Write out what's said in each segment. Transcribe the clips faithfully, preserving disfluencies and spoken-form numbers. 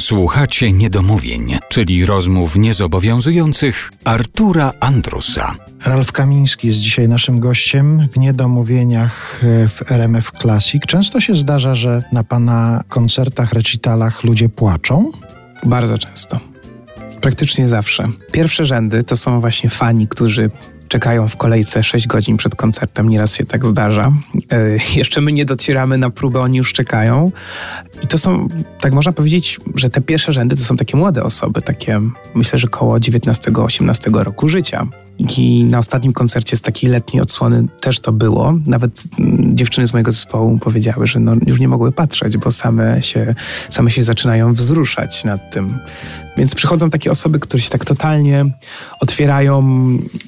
Słuchacie niedomówień, czyli rozmów niezobowiązujących Artura Andrusa. Rafał Kamiński jest dzisiaj naszym gościem w niedomówieniach w R M F Classic. Często się zdarza, że na pana koncertach, recitalach ludzie płaczą? Bardzo często. Praktycznie zawsze. Pierwsze rzędy to są właśnie fani, którzy czekają w kolejce sześć godzin przed koncertem. Nieraz się tak zdarza. Yy, jeszcze my nie docieramy na próbę, oni już czekają. I to są, tak można powiedzieć, że te pierwsze rzędy to są takie młode osoby, takie myślę, że koło dziewiętnastego osiemnastego roku życia. I na ostatnim koncercie z takiej letniej odsłony też to było. Nawet dziewczyny z mojego zespołu powiedziały, że no, już nie mogły patrzeć, bo same się, same się zaczynają wzruszać nad tym. Więc przychodzą takie osoby, które się tak totalnie otwierają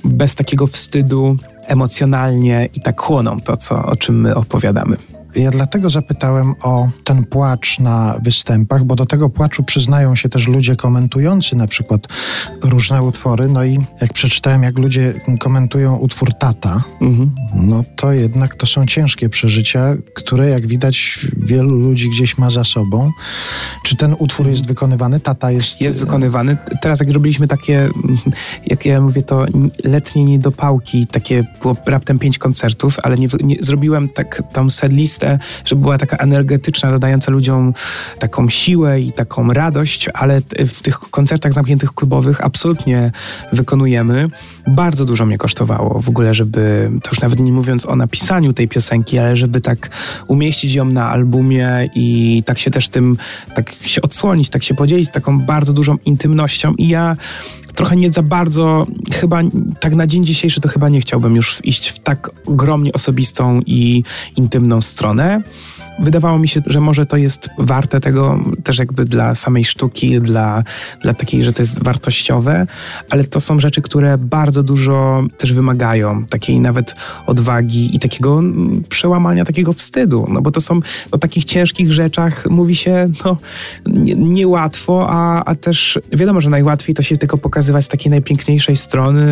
bez takiego wstydu, emocjonalnie i tak chłoną to, co, o czym my opowiadamy. Ja dlatego zapytałem o ten płacz na występach, bo do tego płaczu przyznają się też ludzie komentujący na przykład różne utwory. No i jak przeczytałem, jak ludzie komentują utwór Tata, mhm. no to jednak to są ciężkie przeżycia, które jak widać wielu ludzi gdzieś ma za sobą. Czy ten utwór jest wykonywany? Tata jest... Jest wykonywany. Teraz jak robiliśmy takie, jak ja mówię to, letnie niedopałki, takie było raptem pięć koncertów, ale nie, nie zrobiłem tak tam setlist, żeby była taka energetyczna, dodająca ludziom taką siłę i taką radość, ale w tych koncertach zamkniętych klubowych absolutnie wykonujemy. Bardzo dużo mnie kosztowało w ogóle, żeby, to już nawet nie mówiąc o napisaniu tej piosenki, ale żeby tak umieścić ją na albumie i tak się też tym, tak się odsłonić, tak się podzielić taką bardzo dużą intymnością i ja trochę nie za bardzo, chyba tak na dzień dzisiejszy to chyba nie chciałbym już iść w tak ogromnie osobistą i intymną stronę. Wydawało mi się, że może to jest warte tego też jakby dla samej sztuki, dla, dla takiej, że to jest wartościowe, ale to są rzeczy, które bardzo dużo też wymagają takiej nawet odwagi i takiego przełamania takiego wstydu, no bo to są o takich ciężkich rzeczach mówi się no nie, niełatwo, a, a też wiadomo, że najłatwiej to się tylko pokazywać z takiej najpiękniejszej strony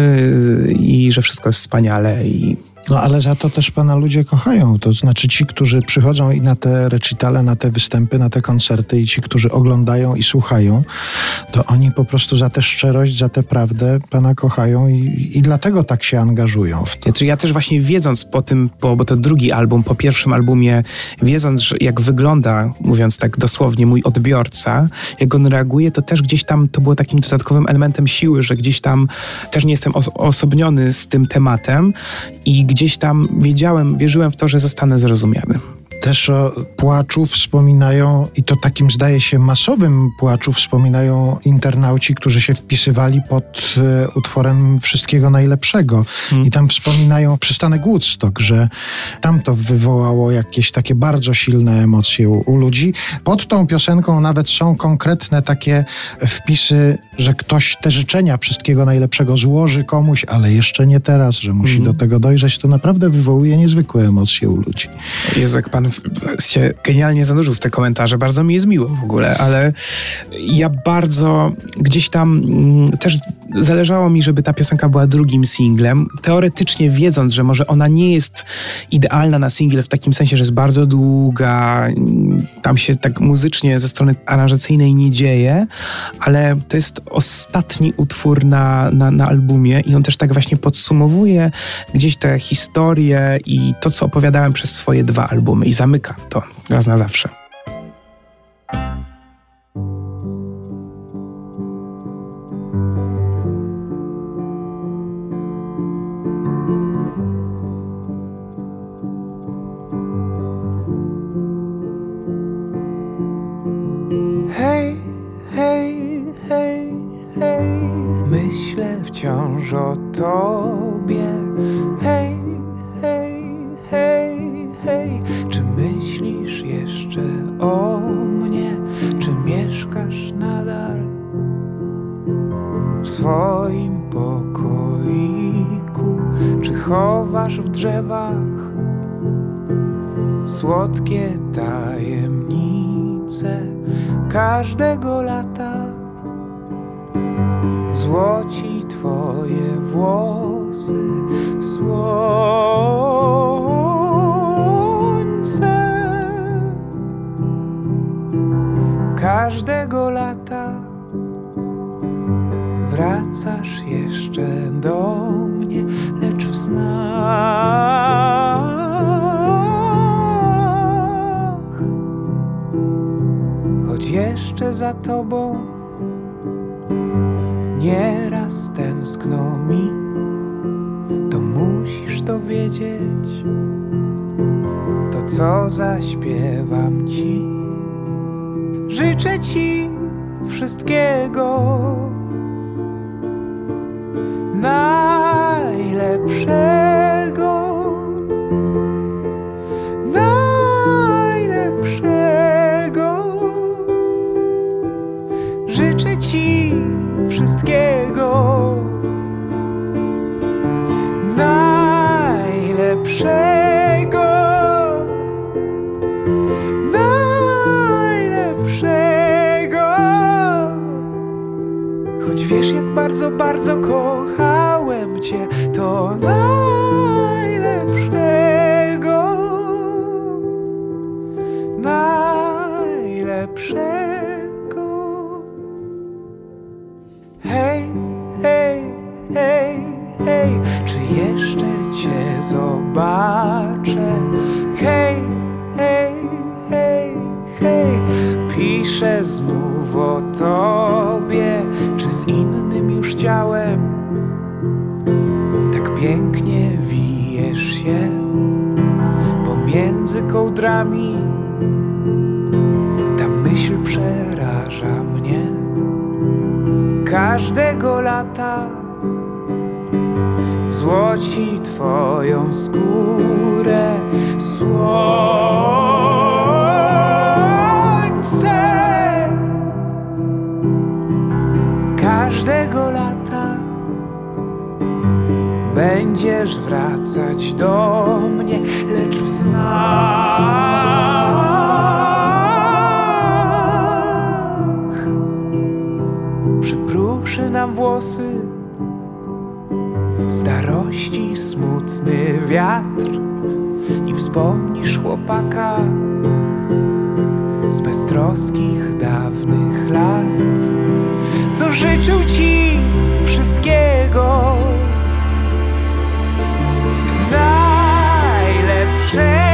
i że wszystko jest wspaniale i... No ale za to też pana ludzie kochają, to znaczy ci, którzy przychodzą i na te recitale, na te występy, na te koncerty i ci, którzy oglądają i słuchają, to oni po prostu za tę szczerość, za tę prawdę pana kochają i, i dlatego tak się angażują w to. Znaczy ja też właśnie wiedząc po tym, po, bo to drugi album, po pierwszym albumie, wiedząc że jak wygląda, mówiąc tak dosłownie, mój odbiorca, jak on reaguje, to też gdzieś tam to było takim dodatkowym elementem siły, że gdzieś tam też nie jestem os- osobniony z tym tematem i gdzieś tam wiedziałem, wierzyłem w to, że zostanę zrozumiany. Też o płaczu wspominają, i to takim zdaje się masowym płaczu wspominają internauci, którzy się wpisywali pod e, utworem Wszystkiego Najlepszego. Hmm. I tam wspominają przystanek Woodstock, że tam to wywołało jakieś takie bardzo silne emocje u, u ludzi. Pod tą piosenką nawet są konkretne takie wpisy, że ktoś te życzenia Wszystkiego Najlepszego złoży komuś, ale jeszcze nie teraz, że musi hmm. do tego dojrzeć. To naprawdę wywołuje niezwykłe emocje u ludzi. Jezu, jak pan się genialnie zanurzył w te komentarze. Bardzo mi jest miło w ogóle, ale ja bardzo gdzieś tam też zależało mi, żeby ta piosenka była drugim singlem. Teoretycznie wiedząc, że może ona nie jest idealna na single w takim sensie, że jest bardzo długa, tam się tak muzycznie ze strony aranżacyjnej nie dzieje, ale to jest ostatni utwór na, na, na albumie i on też tak właśnie podsumowuje gdzieś tę historię i to, co opowiadałem przez swoje dwa albumy. I zamyka to raz na zawsze. Hej, hej, hej, hej, myślę wciąż o tobie. Hej, hej, hej, hej. Czy myślisz jeszcze o mnie? Czy mieszkasz nadal w swoim pokoiku? Czy chowasz w drzewach słodkie tajemnice każdego lata? Złoci twoje włosy słoń. każdego lata wracasz jeszcze do mnie, lecz w snach. Choć jeszcze za tobą nieraz tęskno mi, to musisz to wiedzieć, to co zaśpiewam ci. Życzę ci wszystkiego najlepszego, najlepszego. Życzę ci wszystkiego najlepszego, najlepszego. Choć wiesz, jak bardzo, bardzo kochałem cię, to najlepszego, najlepszego. Hej, hej, hej, hej, czy jeszcze cię zobaczę? Hej, hej, hej, hej, piszę znów o tobie. Czy z innym już ciałem tak pięknie wijesz się pomiędzy kołdrami? Ta myśl przeraża mnie. Każdego lata złoci twoją skórę słońce. Każdego lata będziesz wracać do mnie, lecz w snach. Przyprószy nam włosy starości smutny wiatr i wspomnisz chłopaka z beztroskich dawnych lat, co życzył ci wszystkiego najlepszego.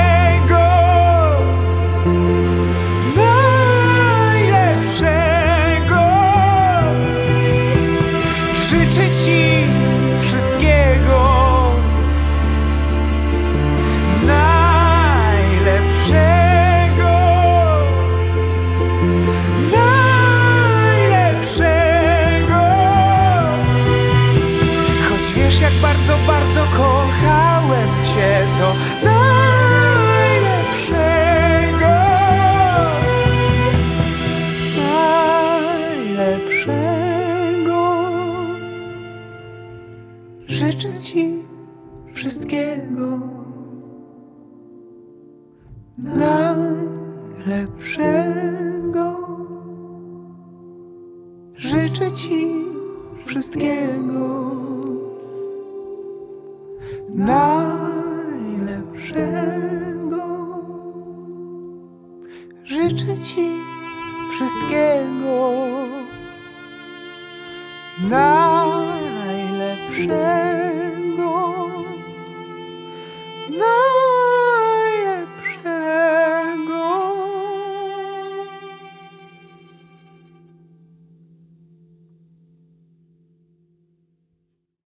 Kochałem cię, to najlepszego, najlepszego. Życzę ci wszystkiego najlepszego. Życzę ci wszystkiego najlepszego. Życzę ci wszystkiego najlepszego.